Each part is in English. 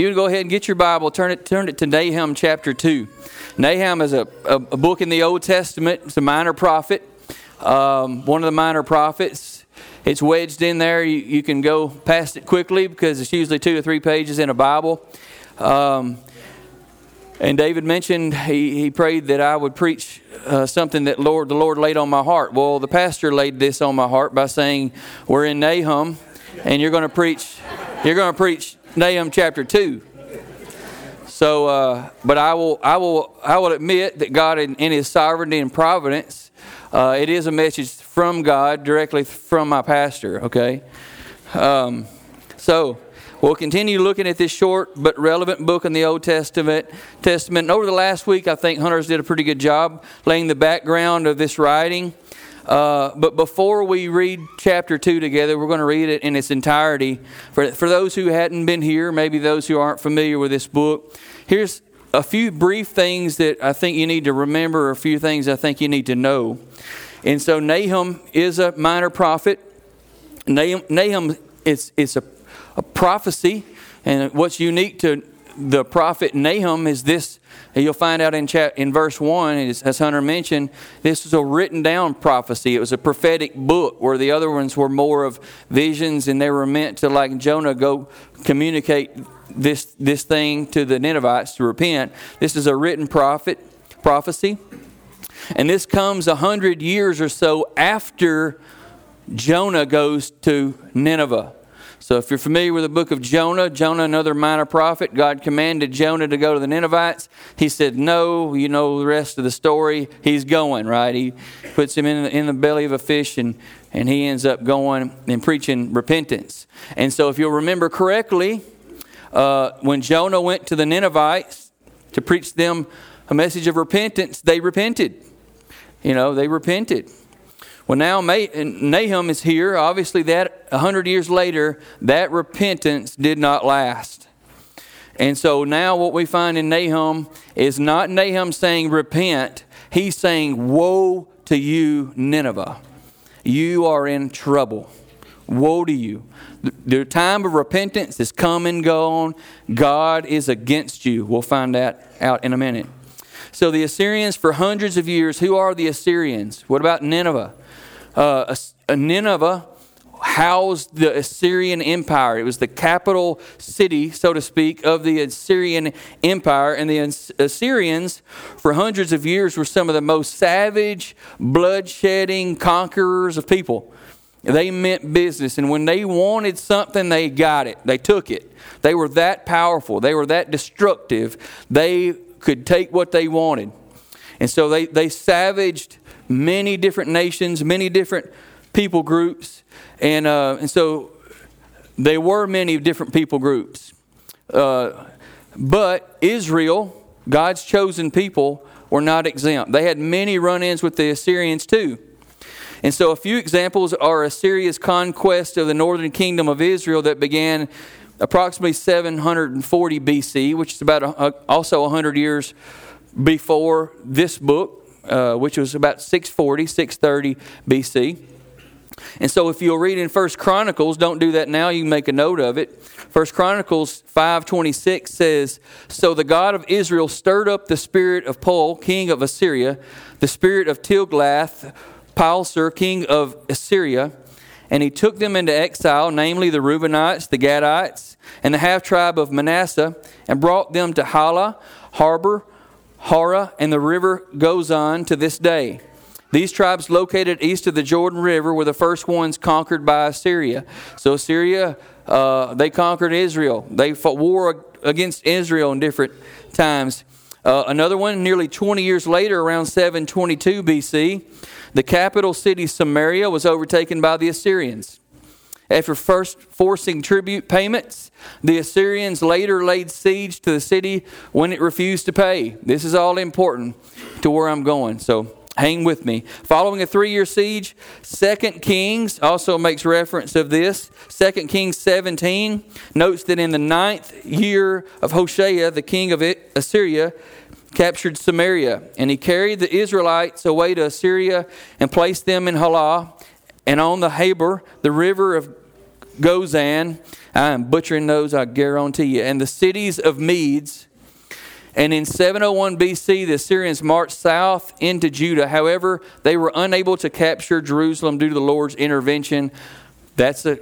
you would go ahead and get your Bible, turn it to Nahum chapter 2. Nahum is a book in the Old Testament. It's a minor prophet, one of the minor prophets. It's wedged in there. You can go past it quickly because it's usually 2 or 3 pages in a Bible. And David mentioned he prayed that I would preach something that the Lord laid on my heart. Well, the pastor laid this on my heart by saying, "We're in Nahum, and you're going to preach Nahum chapter 2." So, but I will admit that God, in His sovereignty and providence, it is a message from God directly from my pastor. Okay, so. We'll continue looking at this short but relevant book in the Old Testament. And over the last week, I think Hunter's did a pretty good job laying the background of this writing. But before we read chapter 2 together, we're going to read it in its entirety. For those who hadn't been here, maybe those who aren't familiar with this book, here's a few brief things that I think you need to remember, a few things I think you need to know. And so Nahum is a minor prophet. Nahum, it's a prophecy, and what's unique to the prophet Nahum is this. You'll find out in verse 1, as Hunter mentioned, this is a written down prophecy. It was a prophetic book, where the other ones were more of visions, and they were meant to, like Jonah, go communicate this thing to the Ninevites to repent. This is a written prophecy, and this comes 100 years or so after Jonah goes to Nineveh. So if you're familiar with the book of Jonah, another minor prophet, God commanded Jonah to go to the Ninevites. He said, no, you know the rest of the story. He's going, right? He puts him in the belly of a fish, and he ends up going and preaching repentance. And so if you'll remember correctly, when Jonah went to the Ninevites to preach them a message of repentance, they repented. They repented. Well, now Nahum is here. Obviously, that 100 years later, that repentance did not last. And so now what we find in Nahum is not Nahum saying repent. He's saying, woe to you, Nineveh. You are in trouble. Woe to you. The time of repentance is come and gone. God is against you. We'll find that out in a minute. So the Assyrians for hundreds of years, who are the Assyrians? What about Nineveh? Nineveh housed the Assyrian Empire. It was the capital city, so to speak, of the Assyrian Empire. And the Assyrians, for hundreds of years, were some of the most savage, blood-shedding conquerors of people. They meant business. And when they wanted something, they got it. They took it. They were that powerful. They were that destructive. They could take what they wanted. And so they savaged many different nations, many different people groups, and so they were many different people groups. But Israel, God's chosen people, were not exempt. They had many run-ins with the Assyrians too. And so a few examples are Assyria's conquest of the northern kingdom of Israel that began approximately 740 BC, which is about also 100 years before this book. Which was about 630 BC. And so if you'll read in 1 Chronicles, don't do that now, you can make a note of it. 1 Chronicles 5:26 says, "So the God of Israel stirred up the spirit of Pul, king of Assyria, the spirit of Tilgath-Pileser, king of Assyria, and he took them into exile, namely the Reubenites, the Gadites, and the half-tribe of Manasseh, and brought them to Halah, Habur, Hauran, and the river Gozan to this day. These tribes located east of the Jordan River were the first ones conquered by Assyria." So Assyria, they conquered Israel. They fought war against Israel in different times. Another one, nearly 20 years later, around 722 BC, the capital city Samaria was overtaken by the Assyrians. After first forcing tribute payments, the Assyrians later laid siege to the city when it refused to pay. This is all important to where I'm going, so hang with me. Following a 3-year siege, 2 Kings also makes reference of this. 2 Kings 17 notes that in the 9th year of Hoshea, the king of Assyria captured Samaria, and he carried the Israelites away to Assyria and placed them in Halah and on the Habur, the river of Gozan, I am butchering those, I guarantee you. And the cities of Medes. And in 701 BC, the Assyrians marched south into Judah. However, they were unable to capture Jerusalem due to the Lord's intervention. That's a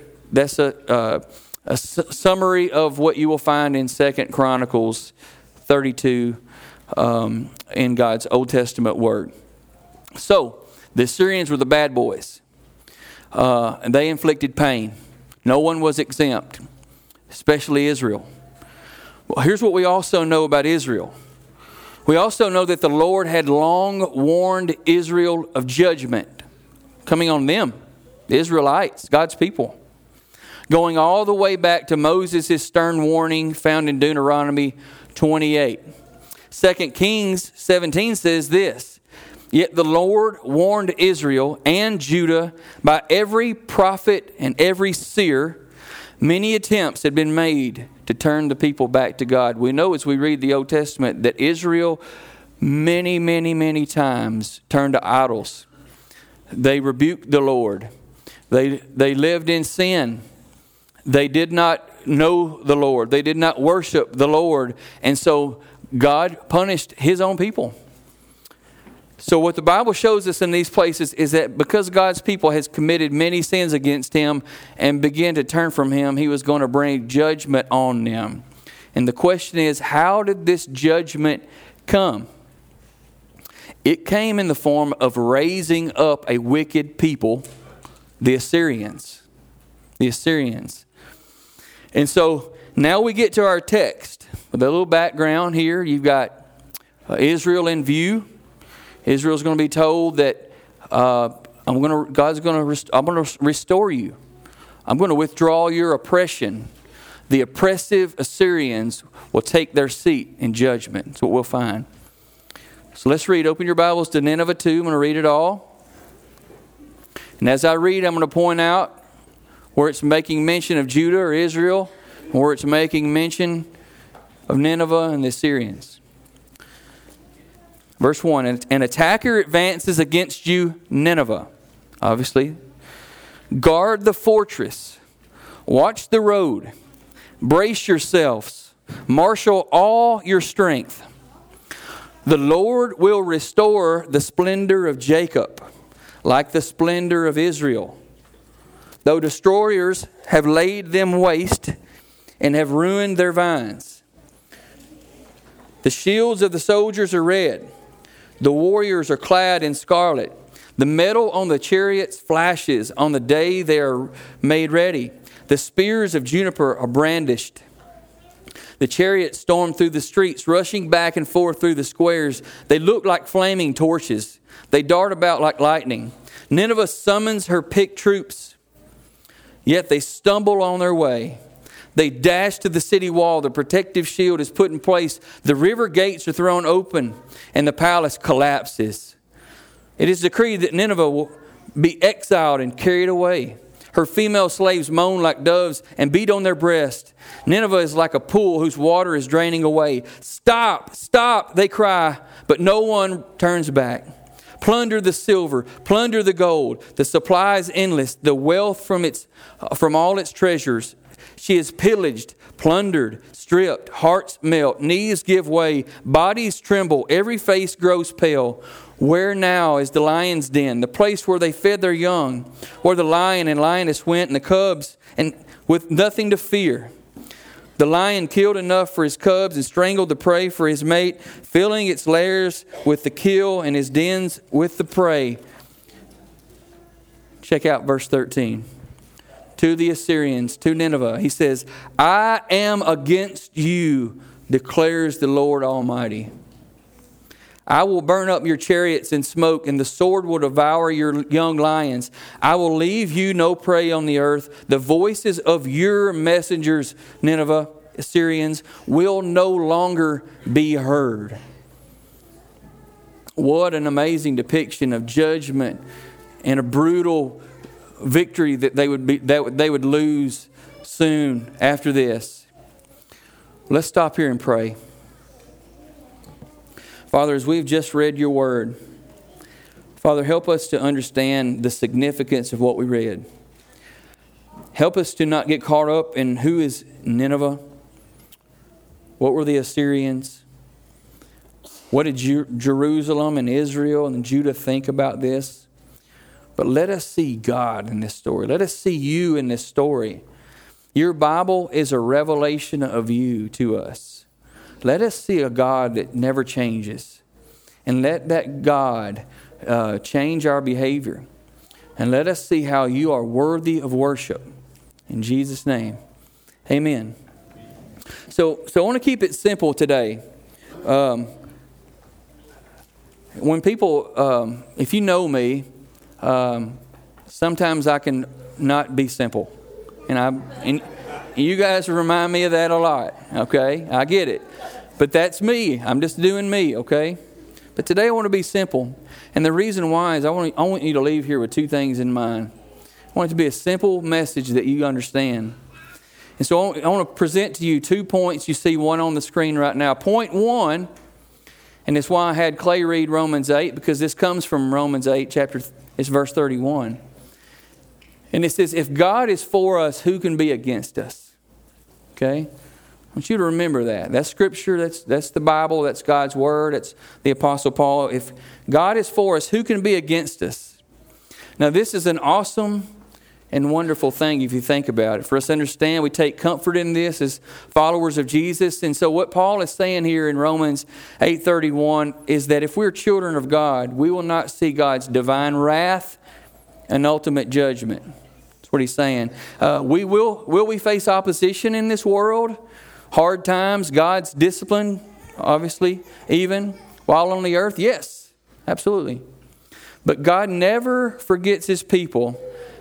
summary of what you will find in 2 Chronicles 32 in God's Old Testament Word. So, the Assyrians were the bad boys. And they inflicted pain. No one was exempt, especially Israel. Well, here's what we also know about Israel. We also know that the Lord had long warned Israel of judgment coming on them, the Israelites, God's people. Going all the way back to Moses' stern warning found in Deuteronomy 28. 2 Kings 17 says this, "Yet the Lord warned Israel and Judah by every prophet and every seer. Many attempts had been made to turn the people back to God." We know as we read the Old Testament that Israel many times turned to idols. They rebuked the Lord. They lived in sin. They did not know the Lord. They did not worship the Lord. And so God punished His own people. So what the Bible shows us in these places is that because God's people has committed many sins against Him and began to turn from Him, He was going to bring judgment on them. And the question is, how did this judgment come? It came in the form of raising up a wicked people, the Assyrians. And so now we get to our text. With a little background here, you've got Israel in view. Israel's going to be told that I'm going to restore you. I'm going to withdraw your oppression. The oppressive Assyrians will take their seat in judgment. That's what we'll find. So let's read. Open your Bibles to Nineveh 2. I'm going to read it all. And as I read, I'm going to point out where it's making mention of Judah or Israel, and where it's making mention of Nineveh and the Assyrians. Verse 1, "An attacker advances against you, Nineveh." Obviously. "Guard the fortress. Watch the road. Brace yourselves. Marshal all your strength. The Lord will restore the splendor of Jacob, like the splendor of Israel. Though destroyers have laid them waste and have ruined their vines. The shields of the soldiers are red. The warriors are clad in scarlet. The metal on the chariots flashes on the day they are made ready. The spears of juniper are brandished. The chariots storm through the streets, rushing back and forth through the squares. They look like flaming torches. They dart about like lightning. Nineveh summons her picked troops, yet they stumble on their way. They dash to the city wall. The protective shield is put in place. The river gates are thrown open, and the palace collapses. It is decreed that Nineveh will be exiled and carried away. Her female slaves moan like doves and beat on their breast. Nineveh is like a pool whose water is draining away. Stop, stop, they cry, but no one turns back. Plunder the silver, plunder the gold. The supply is endless. The wealth from all its treasures. She is pillaged, plundered, stripped, hearts melt, knees give way, bodies tremble, every face grows pale. Where now is the lion's den, the place where they fed their young, where the lion and lioness went and the cubs, and with nothing to fear? The lion killed enough for his cubs and strangled the prey for his mate, filling its lairs with the kill and his dens with the prey." Check out verse 13. To the Assyrians, to Nineveh, He says, "I am against you, declares the Lord Almighty. I will burn up your chariots in smoke, and the sword will devour your young lions. I will leave you no prey on the earth. The voices of your messengers, Nineveh, Assyrians, will no longer be heard." What an amazing depiction of judgment and a brutal victory that they would lose soon after this. Let's stop here and pray. Father, as we've just read your word, Father, help us to understand the significance of what we read. Help us to not get caught up in who is Nineveh. What were the Assyrians? What did Jerusalem and Israel and Judah think about this? But let us see God in this story. Let us see you in this story. Your Bible is a revelation of you to us. Let us see a God that never changes. And let that God change our behavior. And let us see how you are worthy of worship. In Jesus' name, amen. So I want to keep it simple today. When people, if you know me, sometimes I can not be simple. And you guys remind me of that a lot, okay? I get it. But that's me. I'm just doing me, okay? But today I want to be simple. And the reason why is I want you to leave here with two things in mind. I want it to be a simple message that you understand. And so I want to present to you 2 points. You see one on the screen right now. Point one, and it's why I had Clay read Romans 8, because this comes from Romans 8, it's verse 31. And it says, if God is for us, who can be against us? Okay? I want you to remember that. That's Scripture. That's the Bible. That's God's Word. That's the Apostle Paul. If God is for us, who can be against us? Now, this is an awesome and wonderful thing if you think about it. For us to understand, we take comfort in this as followers of Jesus. And so what Paul is saying here in Romans 8:31 is that if we're children of God, we will not see God's divine wrath and ultimate judgment. That's what he's saying. Will we face opposition in this world? Hard times, God's discipline, obviously, even while on the earth? Yes, absolutely. But God never forgets His people,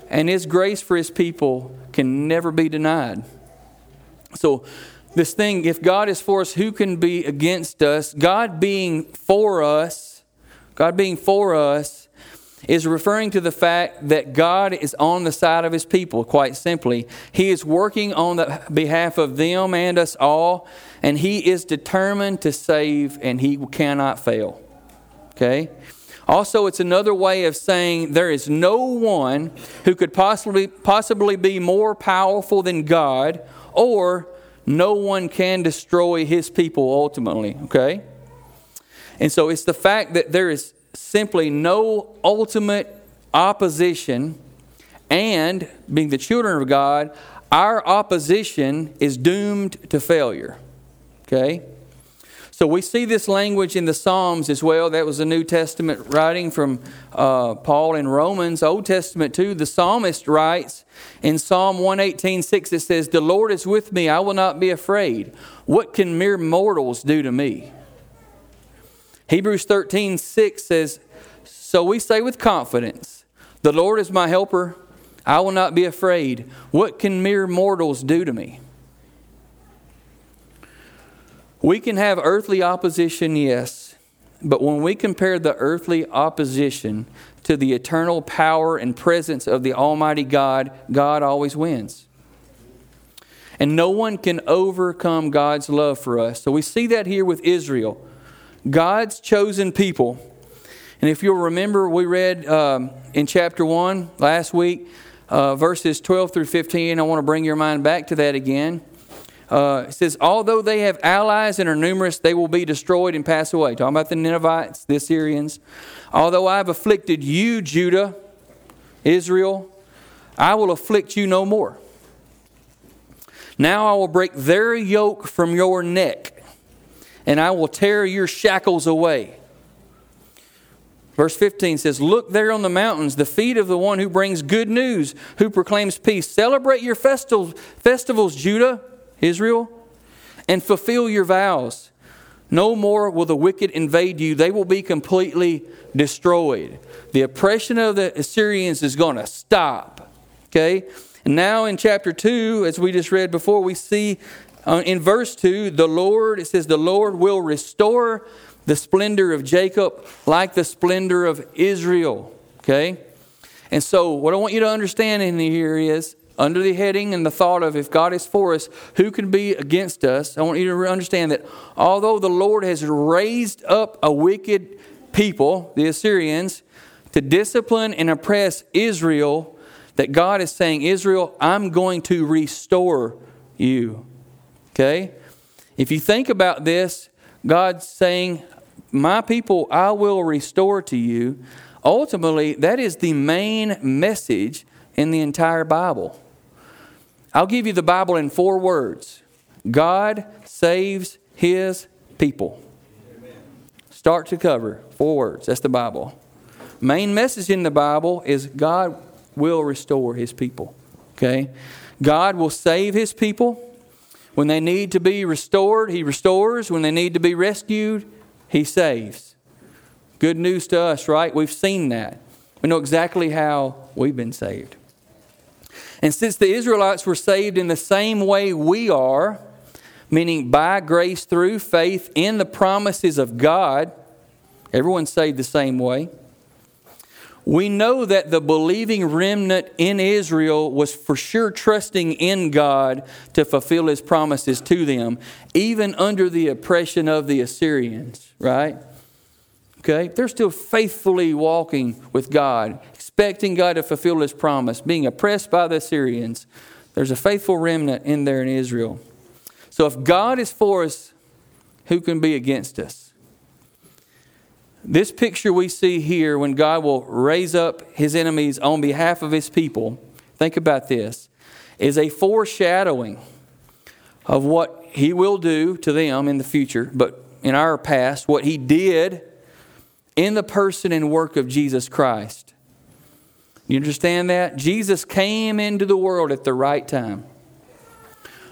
and His grace for His people can never be denied. So this thing, if God is for us, who can be against us? God being for us is referring to the fact that God is on the side of His people, quite simply. He is working on the behalf of them and us all, and He is determined to save, and He cannot fail. Okay? Also, it's another way of saying there is no one who could possibly be more powerful than God, or no one can destroy His people ultimately. Okay? And so it's the fact that there is simply no ultimate opposition, and being the children of God, our opposition is doomed to failure. Okay? So we see this language in the Psalms as well. That was a New Testament writing from Paul in Romans, Old Testament too. The psalmist writes in Psalm 118:6, it says, "The Lord is with me, I will not be afraid. What can mere mortals do to me?" Hebrews 13:6 says, "So we say with confidence, the Lord is my helper, I will not be afraid. What can mere mortals do to me?" We can have earthly opposition, yes, but when we compare the earthly opposition to the eternal power and presence of the Almighty God, God always wins. And no one can overcome God's love for us. So we see that here with Israel, God's chosen people. And if you'll remember, we read in chapter 1 last week, verses 12 through 15. I want to bring your mind back to that again. It says, although they have allies and are numerous, they will be destroyed and pass away. Talking about the Ninevites, the Assyrians. Although I have afflicted you, Judah, Israel, I will afflict you no more. Now I will break their yoke from your neck, and I will tear your shackles away. Verse 15 says, look there on the mountains, the feet of the one who brings good news, who proclaims peace. Celebrate your festivals, Judah, Israel, and fulfill your vows. No more will the wicked invade you. They will be completely destroyed. The oppression of the Assyrians is going to stop. Okay? And now in chapter 2, as we just read before, we see in verse 2, the Lord will restore the splendor of Jacob like the splendor of Israel. Okay? And so what I want you to understand in here is, under the heading and the thought of if God is for us, who can be against us? I want you to understand that although the Lord has raised up a wicked people, the Assyrians, to discipline and oppress Israel, that God is saying, Israel, I'm going to restore you. Okay? If you think about this, God's saying, my people, I will restore to you. Ultimately, that is the main message in the entire Bible. I'll give you the Bible in 4 words. God saves His people. Amen. Start to cover. 4 words. That's the Bible. Main message in the Bible is God will restore His people. Okay? God will save His people. When they need to be restored, He restores. When they need to be rescued, He saves. Good news to us, right? We've seen that. We know exactly how we've been saved. And since the Israelites were saved in the same way we are, meaning by grace through faith in the promises of God, everyone's saved the same way. We know that the believing remnant in Israel was for sure trusting in God to fulfill His promises to them, even under the oppression of the Assyrians, right? Okay, they're still faithfully walking with God, expecting God to fulfill His promise, being oppressed by the Assyrians. There's a faithful remnant in there in Israel. So if God is for us, who can be against us? This picture we see here when God will raise up His enemies on behalf of His people, think about this, is a foreshadowing of what He will do to them in the future, but in our past, what He did in the person and work of Jesus Christ. You understand that? Jesus came into the world at the right time,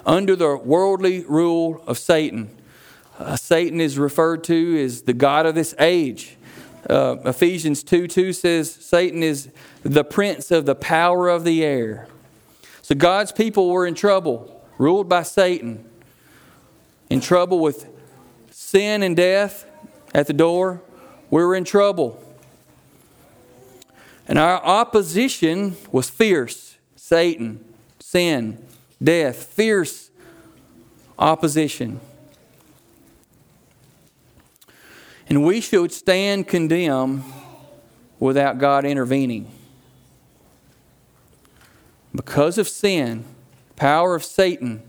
under the worldly rule of Satan. Satan is referred to as the god of this age. Ephesians 2:2 says Satan is the prince of the power of the air. So God's people were in trouble, ruled by Satan, in trouble with sin and death at the door. We were in trouble. And our opposition was fierce. Satan, sin, death, fierce opposition. And we should stand condemned without God intervening. Because of sin, power of Satan,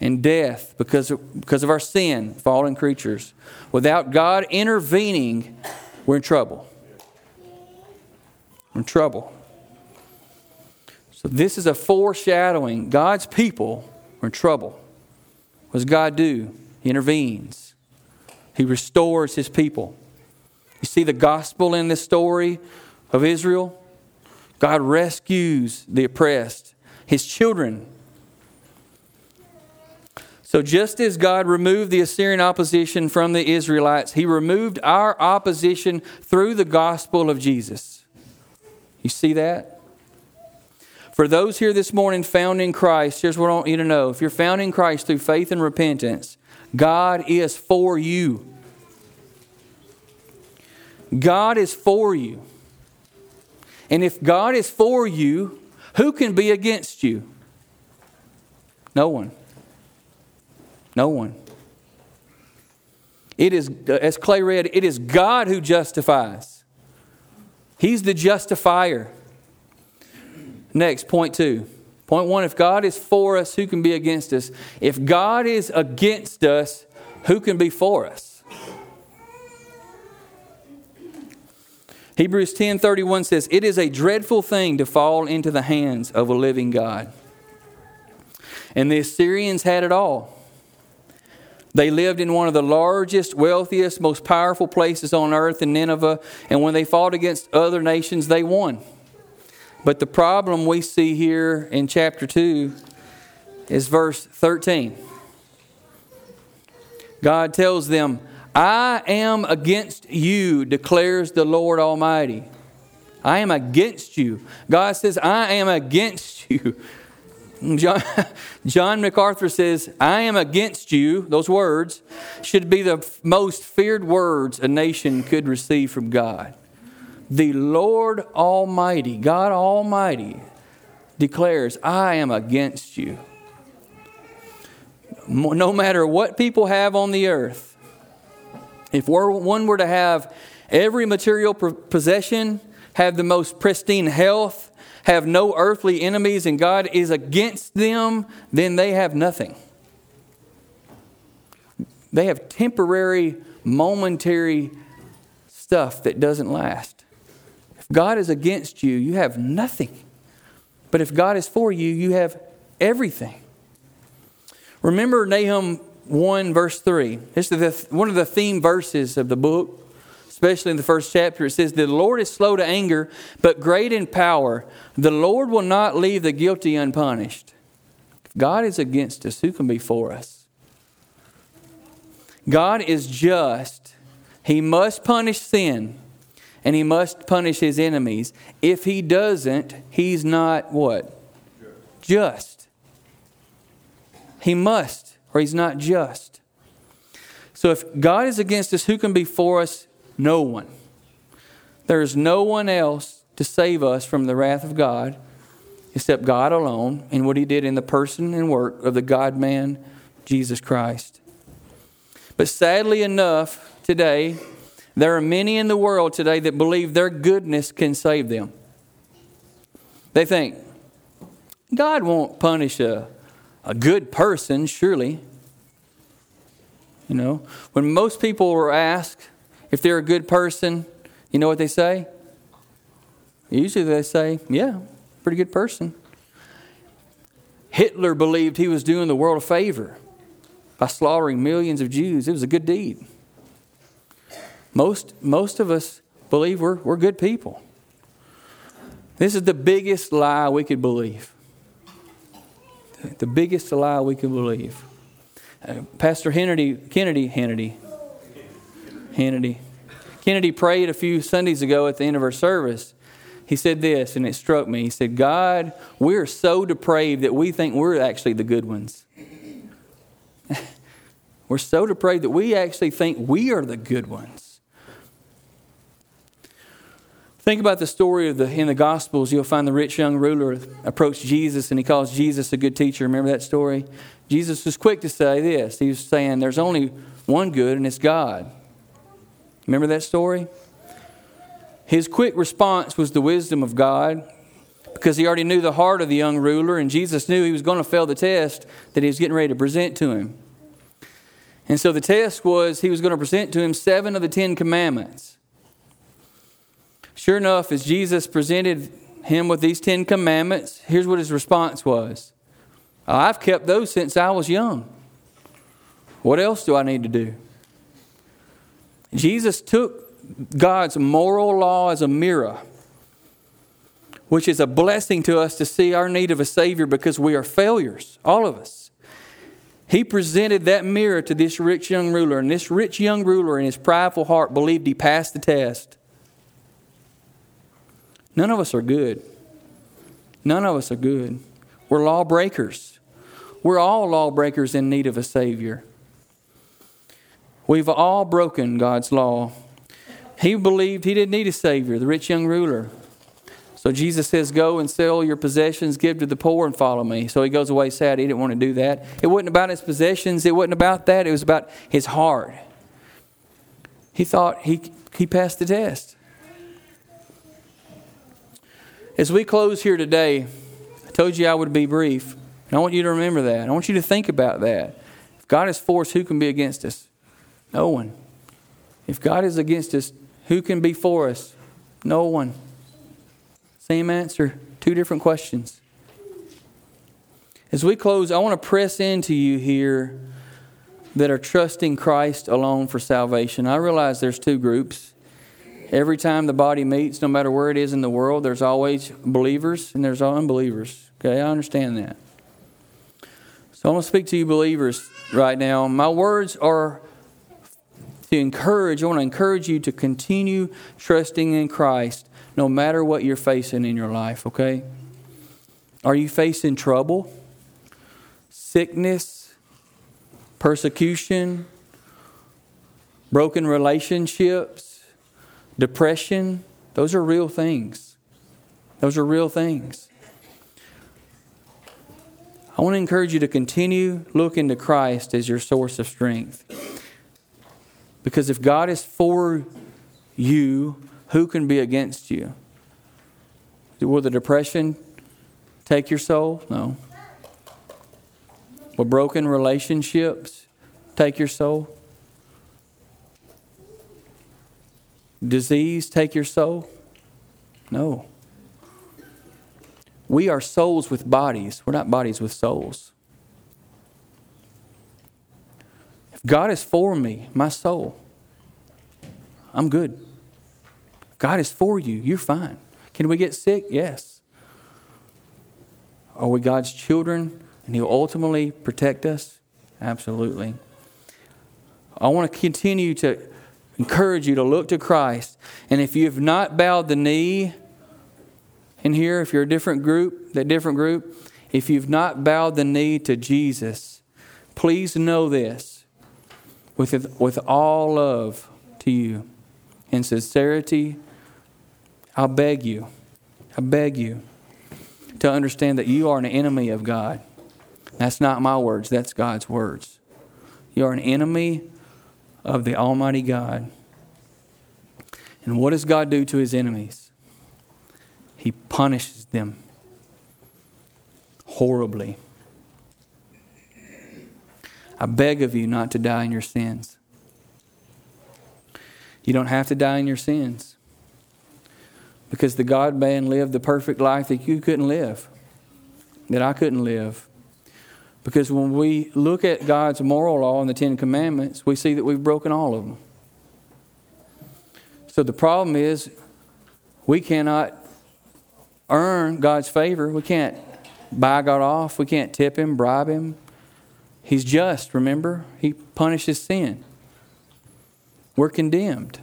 and death, because of our sin, fallen creatures, without God intervening, we're in trouble. We're in trouble. So this is a foreshadowing. God's people are in trouble. What does God do? He intervenes. He restores His people. You see the gospel in this story of Israel? God rescues the oppressed, His children. So just as God removed the Assyrian opposition from the Israelites, He removed our opposition through the gospel of Jesus. You see that? For those here this morning found in Christ, here's what I want you to know. If you're found in Christ through faith and repentance, God is for you. God is for you. And if God is for you, who can be against you? No one. No one. It is, as Clay read, it is God who justifies. He's the justifier. Next, point 2. Point 1, if God is for us, who can be against us? If God is against us, who can be for us? Hebrews 10:31 says, it is a dreadful thing to fall into the hands of a living God. And the Assyrians had it all. They lived in one of the largest, wealthiest, most powerful places on earth in Nineveh. And when they fought against other nations, they won. But the problem we see here in chapter 2 is verse 13. God tells them, I am against you, declares the Lord Almighty. I am against you. God says, I am against you. John MacArthur says, I am against you. Those words should be the most feared words a nation could receive from God. The Lord Almighty, God Almighty, declares, I am against you. No matter what people have on the earth, if one were to have every material possession, have the most pristine health, have no earthly enemies and God is against them, then they have nothing. They have temporary, momentary stuff that doesn't last. If God is against you, you have nothing. But if God is for you, you have everything. Remember Nahum 1 verse 3. This is one of the theme verses of the book. Especially in the first chapter, it says, "The Lord is slow to anger, but great in power. The Lord will not leave the guilty unpunished." If God is against us, who can be for us? God is just. He must punish sin, and He must punish His enemies. If He doesn't, He's not what? Just. He must, or He's not just. So if God is against us, who can be for us? No one. There is no one else to save us from the wrath of God except God alone and what He did in the person and work of the God-man, Jesus Christ. But sadly enough, today, there are many in the world today that believe their goodness can save them. They think, God won't punish a good person, surely. You know, when most people were asked if they're a good person, you know what they say? Usually they say, yeah, pretty good person. Hitler believed he was doing the world a favor by slaughtering millions of Jews. It was a good deed. Most of us believe we're good people. This is the biggest lie we could believe. The biggest lie we could believe. Pastor Kennedy prayed a few Sundays ago at the end of her service. He said this, and it struck me. He said, God, we're so depraved that we think we're actually the good ones. We're so depraved that we actually think we are the good ones. Think about the story in the Gospels. You'll find the rich young ruler approached Jesus, and he calls Jesus a good teacher. Remember that story? Jesus was quick to say this. He was saying, there's only one good, and it's God. Remember that story? His quick response was the wisdom of God, because he already knew the heart of the young ruler, and Jesus knew he was going to fail the test that he was getting ready to present to him. And so the test was he was going to present to him 7 of the 10 Commandments. Sure enough, as Jesus presented him with these 10 Commandments, here's what his response was. I've kept those since I was young. What else do I need to do? Jesus took God's moral law as a mirror, which is a blessing to us to see our need of a Savior because we are failures, all of us. He presented that mirror to this rich young ruler, and this rich young ruler in his prideful heart believed he passed the test. None of us are good. None of us are good. We're lawbreakers. We're all lawbreakers in need of a Savior. We've all broken God's law. He believed he didn't need a Savior, the rich young ruler. So Jesus says, go and sell your possessions, give to the poor, and follow me. So he goes away sad. He didn't want to do that. It wasn't about his possessions. It wasn't about that. It was about his heart. He thought he passed the test. As we close here today, I told you I would be brief. And I want you to remember that. I want you to think about that. If God is for us, who can be against us? No one. If God is against us, who can be for us? No one. Same answer. 2 different questions. As we close, I want to press into you here that are trusting Christ alone for salvation. I realize there's 2 groups. Every time the body meets, no matter where it is in the world, there's always believers and there's unbelievers. Okay, I understand that. So I want to speak to you believers right now. My words are I want to encourage you to continue trusting in Christ no matter what you're facing in your life, okay? Are you facing trouble, sickness, persecution, broken relationships, depression? Those are real things. Those are real things. I want to encourage you to continue looking to Christ as your source of strength. Because if God is for you, who can be against you? Will the depression take your soul? No. Will broken relationships take your soul? Disease take your soul? No. We are souls with bodies. We're not bodies with souls. If God is for me, my soul, I'm good. God is for you. You're fine. Can we get sick? Yes. Are we God's children and He'll ultimately protect us? Absolutely. I want to continue to encourage you to look to Christ. And if you have not bowed the knee in here, if you're a different group, if you've not bowed the knee to Jesus, please know this with all love to you. In sincerity, I beg you to understand that you are an enemy of God. That's not my words, that's God's words. You are an enemy of the Almighty God. And what does God do to His enemies? He punishes them horribly. I beg of you not to die in your sins. You don't have to die in your sins, because the God-man lived the perfect life that you couldn't live, that I couldn't live. Because when we look at God's moral law and the Ten Commandments, we see that we've broken all of them. So the problem is, we cannot earn God's favor. We can't buy God off. We can't tip Him, bribe Him. He's just, remember? He punishes sin. We're condemned.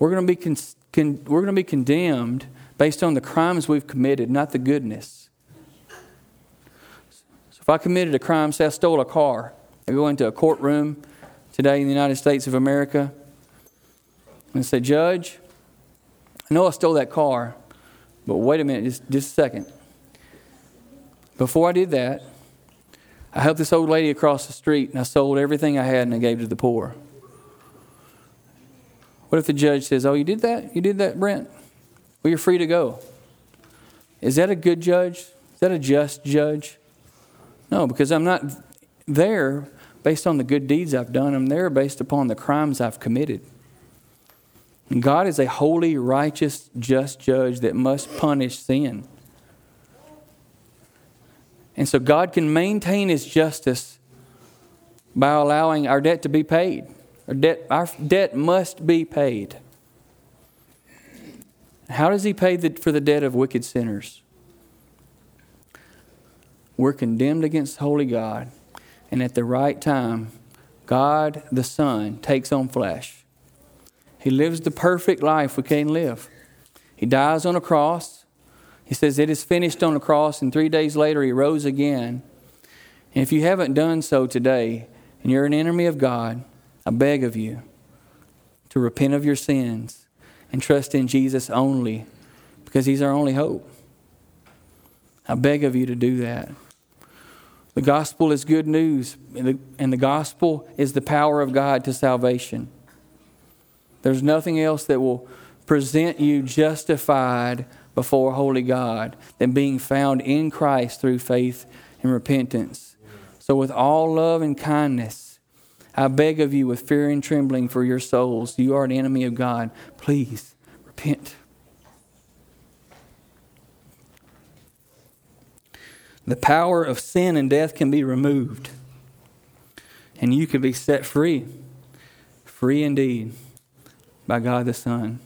We're going to be condemned based on the crimes we've committed, not the goodness. If I committed a crime, say I stole a car, I go into a courtroom today in the United States of America and say, Judge, I know I stole that car, but wait a minute, just a second. Before I did that, I helped this old lady across the street and I sold everything I had and I gave to the poor. What if the judge says, oh, you did that? You did that, Brent? Well, you're free to go. Is that a good judge? Is that a just judge? No, because I'm not there based on the good deeds I've done. I'm there based upon the crimes I've committed. And God is a holy, righteous, just judge that must punish sin. And so God can maintain His justice by allowing our debt to be paid. Our debt must be paid. How does He pay for the debt of wicked sinners? We're condemned against holy God. And at the right time, God the Son takes on flesh. He lives the perfect life we can't live. He dies on a cross. He says, it is finished on the cross. And 3 days later, He rose again. And if you haven't done so today, and you're an enemy of God, I beg of you to repent of your sins and trust in Jesus only, because He's our only hope. I beg of you to do that. The gospel is good news, and the gospel is the power of God to salvation. There's nothing else that will present you justified before holy God than being found in Christ through faith and repentance. So with all love and kindness, I beg of you with fear and trembling for your souls. You are an enemy of God. Please repent. The power of sin and death can be removed. And you can be set free. Free indeed. By God the Son.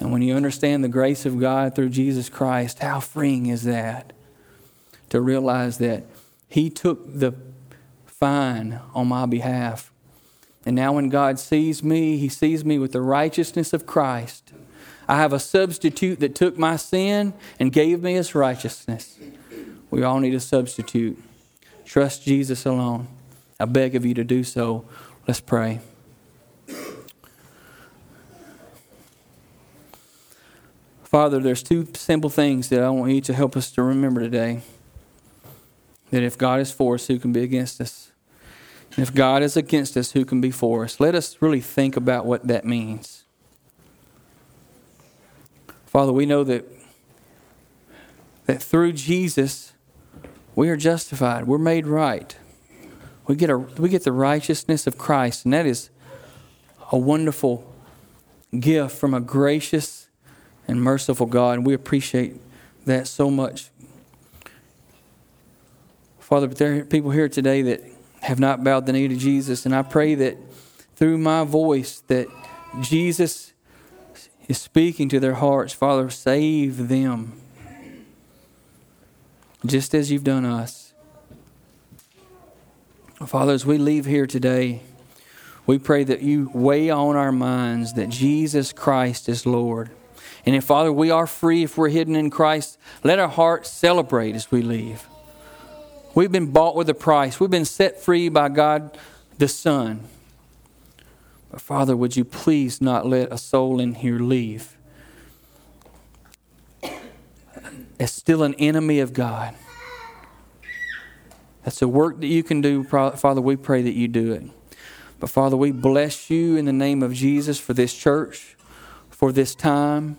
And when you understand the grace of God through Jesus Christ, how freeing is that? To realize that He took the fine on my behalf. And now when God sees me, He sees me with the righteousness of Christ. I have a substitute that took my sin and gave me His righteousness. We all need a substitute. Trust Jesus alone. I beg of you to do so. Let's pray. Father, there's two simple things that I want you to help us to remember today. That if God is for us, who can be against us? And if God is against us, who can be for us? Let us really think about what that means. Father, we know that through Jesus, we are justified. We're made right. We get the righteousness of Christ, and that is a wonderful gift from a gracious and merciful God, and we appreciate that so much. Father, but there are people here today that have not bowed the knee to Jesus, and I pray that through my voice that Jesus is speaking to their hearts. Father, save them, just as you've done us. Father, as we leave here today, we pray that you weigh on our minds that Jesus Christ is Lord. And if, Father, we are free if we're hidden in Christ, let our hearts celebrate as we leave. We've been bought with a price. We've been set free by God the Son. But Father, would you please not let a soul in here leave as still an enemy of God. That's a work that you can do. Father, we pray that you do it. But Father, we bless you in the name of Jesus for this church, for this time.